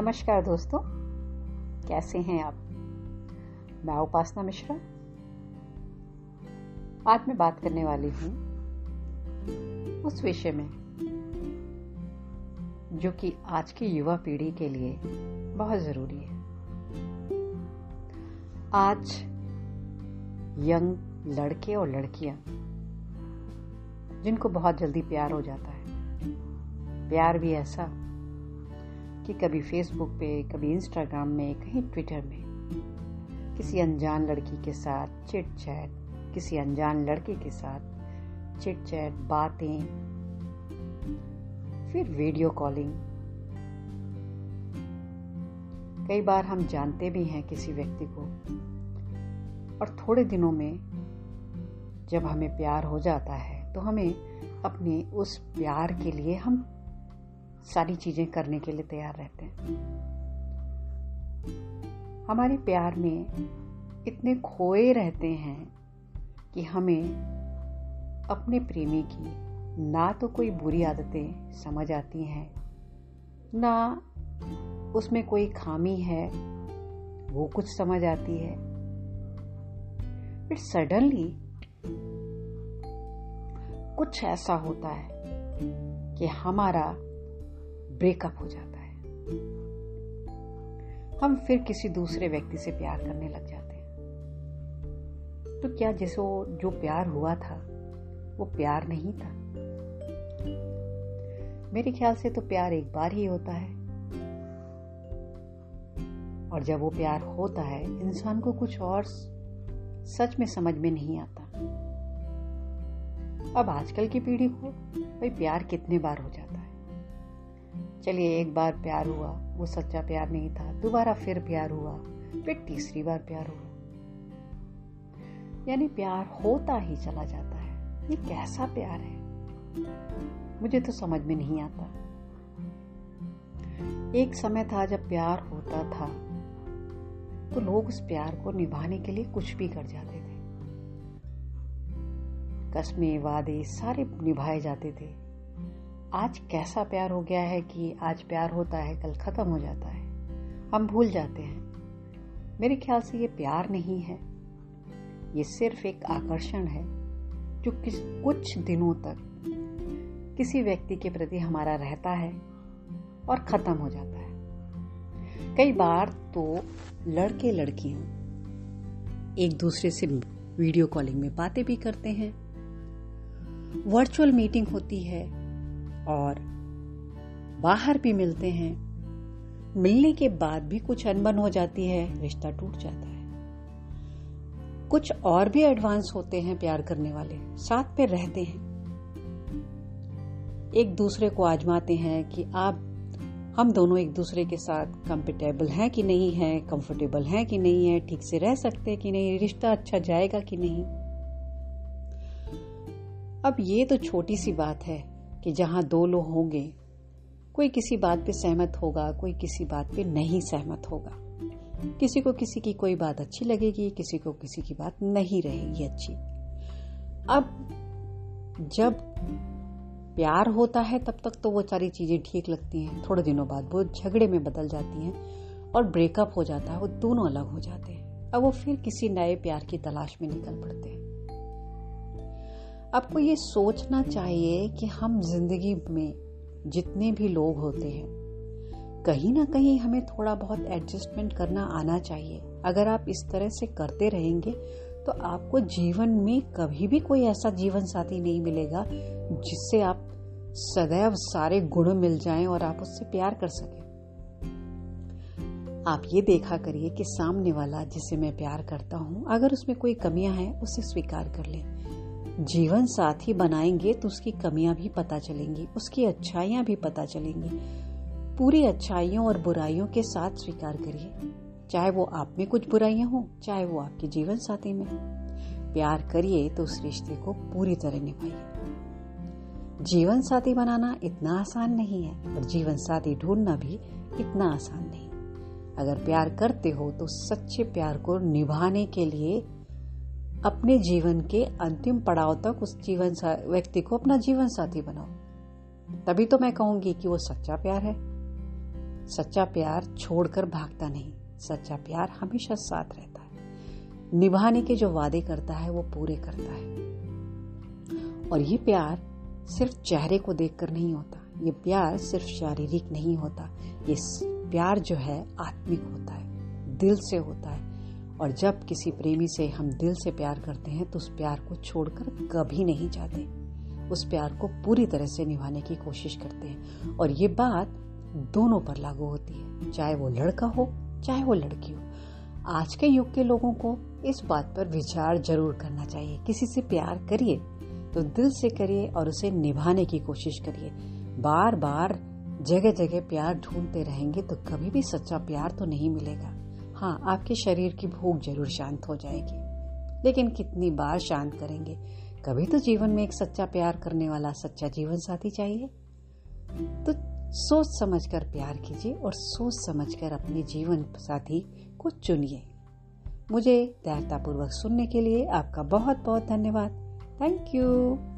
नमस्कार दोस्तों, कैसे हैं आप। मैं उपासना मिश्रा आज मैं बात करने वाली हूँ उस विषय में जो कि आज की युवा पीढ़ी के लिए बहुत जरूरी है। आज यंग लड़के और लड़कियां जिनको बहुत जल्दी प्यार हो जाता है, प्यार भी ऐसा कि कभी फेसबुक पे, कभी इंस्टाग्राम में, कहीं ट्विटर में किसी अनजान लड़की के साथ चिट चैट, किसी अनजान लड़के के साथ चिट चैट, बातें, फिर वीडियो कॉलिंग। कई बार हम जानते भी हैं किसी व्यक्ति को और थोड़े दिनों में जब हमें प्यार हो जाता है तो हमें अपने उस प्यार के लिए हम सारी चीजें करने के लिए तैयार रहते हैं। हमारे प्यार में इतने खोए रहते हैं कि हमें अपने प्रेमी की ना तो कोई बुरी आदतें समझ आती हैं, ना उसमें कोई खामी है वो कुछ समझ आती है। फिर सडनली कुछ ऐसा होता है कि हमारा ब्रेकअप हो जाता है, हम फिर किसी दूसरे व्यक्ति से प्यार करने लग जाते हैं। तो क्या जिसको जो प्यार हुआ था वो प्यार नहीं था? मेरे ख्याल से तो प्यार एक बार ही होता है और जब वो प्यार होता है इंसान को कुछ और सच में समझ में नहीं आता। अब आजकल की पीढ़ी को भाई प्यार कितने बार हो जाता है। चलिए एक बार प्यार हुआ, वो सच्चा प्यार नहीं था, दोबारा फिर प्यार हुआ, फिर तीसरी बार प्यार हुआ, यानी प्यार होता ही चला जाता है। ये कैसा प्यार है, मुझे तो समझ में नहीं आता। एक समय था जब प्यार होता था तो लोग उस प्यार को निभाने के लिए कुछ भी कर जाते थे, कस्में वादे सारे निभाए जाते थे। आज कैसा प्यार हो गया है कि आज प्यार होता है कल खत्म हो जाता है, हम भूल जाते हैं। मेरे ख्याल से ये प्यार नहीं है, ये सिर्फ एक आकर्षण है जो कुछ दिनों तक किसी व्यक्ति के प्रति हमारा रहता है और खत्म हो जाता है। कई बार तो लड़के लड़कियां एक दूसरे से वीडियो कॉलिंग में बातें भी करते हैं, वर्चुअल मीटिंग होती है और बाहर भी मिलते हैं। मिलने के बाद भी कुछ अनबन हो जाती है, रिश्ता टूट जाता है। कुछ और भी एडवांस होते हैं प्यार करने वाले, साथ में रहते हैं, एक दूसरे को आजमाते हैं कि आप हम दोनों एक दूसरे के साथ कंफर्टेबल हैं कि नहीं है, कंफर्टेबल हैं कि नहीं है, ठीक से रह सकते हैं कि नहीं, रिश्ता अच्छा जाएगा कि नहीं। अब ये तो छोटी सी बात है कि जहां दो लोग होंगे, कोई किसी बात पे सहमत होगा, कोई किसी बात पे नहीं सहमत होगा, किसी को किसी की कोई बात अच्छी लगेगी, किसी को किसी की बात नहीं रहेगी अच्छी। अब जब प्यार होता है तब तक तो वो सारी चीजें ठीक लगती हैं, थोड़े दिनों बाद वो झगड़े में बदल जाती हैं और ब्रेकअप हो जाता है, वो दोनों अलग हो जाते हैं। अब वो फिर किसी नए प्यार की तलाश में निकल पड़ते हैं। आपको ये सोचना चाहिए कि हम जिंदगी में जितने भी लोग होते हैं कहीं ना कहीं हमें थोड़ा बहुत एडजस्टमेंट करना आना चाहिए। अगर आप इस तरह से करते रहेंगे तो आपको जीवन में कभी भी कोई ऐसा जीवन साथी नहीं मिलेगा जिससे आप सदैव सारे गुण मिल जाएं और आप उससे प्यार कर सकें। आप ये देखा करिए कि सामने वाला जिसे मैं प्यार करता हूँ, अगर उसमें कोई कमियां हैं उसे स्वीकार कर ले। जीवन साथी बनाएंगे तो उसकी कमियां भी पता चलेंगी, उसकी अच्छाइयां भी पता चलेंगी। पूरी अच्छाइयों और बुराइयों के साथ स्वीकार करिए, चाहे वो आप में कुछ बुराइयां हो, चाहे वो आपके जीवन साथी में। प्यार करिए तो उस रिश्ते को पूरी तरह निभाइए। जीवन साथी बनाना इतना आसान नहीं है और जीवन साथी ढूंढना भी इतना आसान नहीं। अगर प्यार करते हो तो सच्चे प्यार को निभाने के लिए अपने जीवन के अंतिम पड़ाव तक उस जीवन व्यक्ति को अपना जीवन साथी बनाओ। तभी तो मैं कहूंगी कि वो सच्चा प्यार है। सच्चा प्यार छोड़कर भागता नहीं, सच्चा प्यार हमेशा साथ रहता है, निभाने के जो वादे करता है वो पूरे करता है। और ये प्यार सिर्फ चेहरे को देखकर नहीं होता, ये प्यार सिर्फ शारीरिक नहीं होता, ये प्यार जो है आत्मिक होता है, दिल से होता है। और जब किसी प्रेमी से हम दिल से प्यार करते हैं तो उस प्यार को छोड़कर कभी नहीं जाते, उस प्यार को पूरी तरह से निभाने की कोशिश करते हैं। और ये बात दोनों पर लागू होती है, चाहे वो लड़का हो चाहे वो लड़की हो। आज के युग के लोगों को इस बात पर विचार जरूर करना चाहिए। किसी से प्यार करिए तो दिल से करिए और उसे निभाने की कोशिश करिए। बार बार जगह जगह प्यार ढूंढते रहेंगे तो कभी भी सच्चा प्यार तो नहीं मिलेगा। हाँ, आपके शरीर की भूख जरूर शांत हो जाएगी, लेकिन कितनी बार शांत करेंगे? कभी तो जीवन में एक सच्चा प्यार करने वाला सच्चा जीवन साथी चाहिए। तो सोच समझकर प्यार कीजिए और सोच समझकर अपने जीवन साथी को चुनिए। मुझे ध्यानपूर्वक सुनने के लिए आपका बहुत बहुत धन्यवाद। Thank you.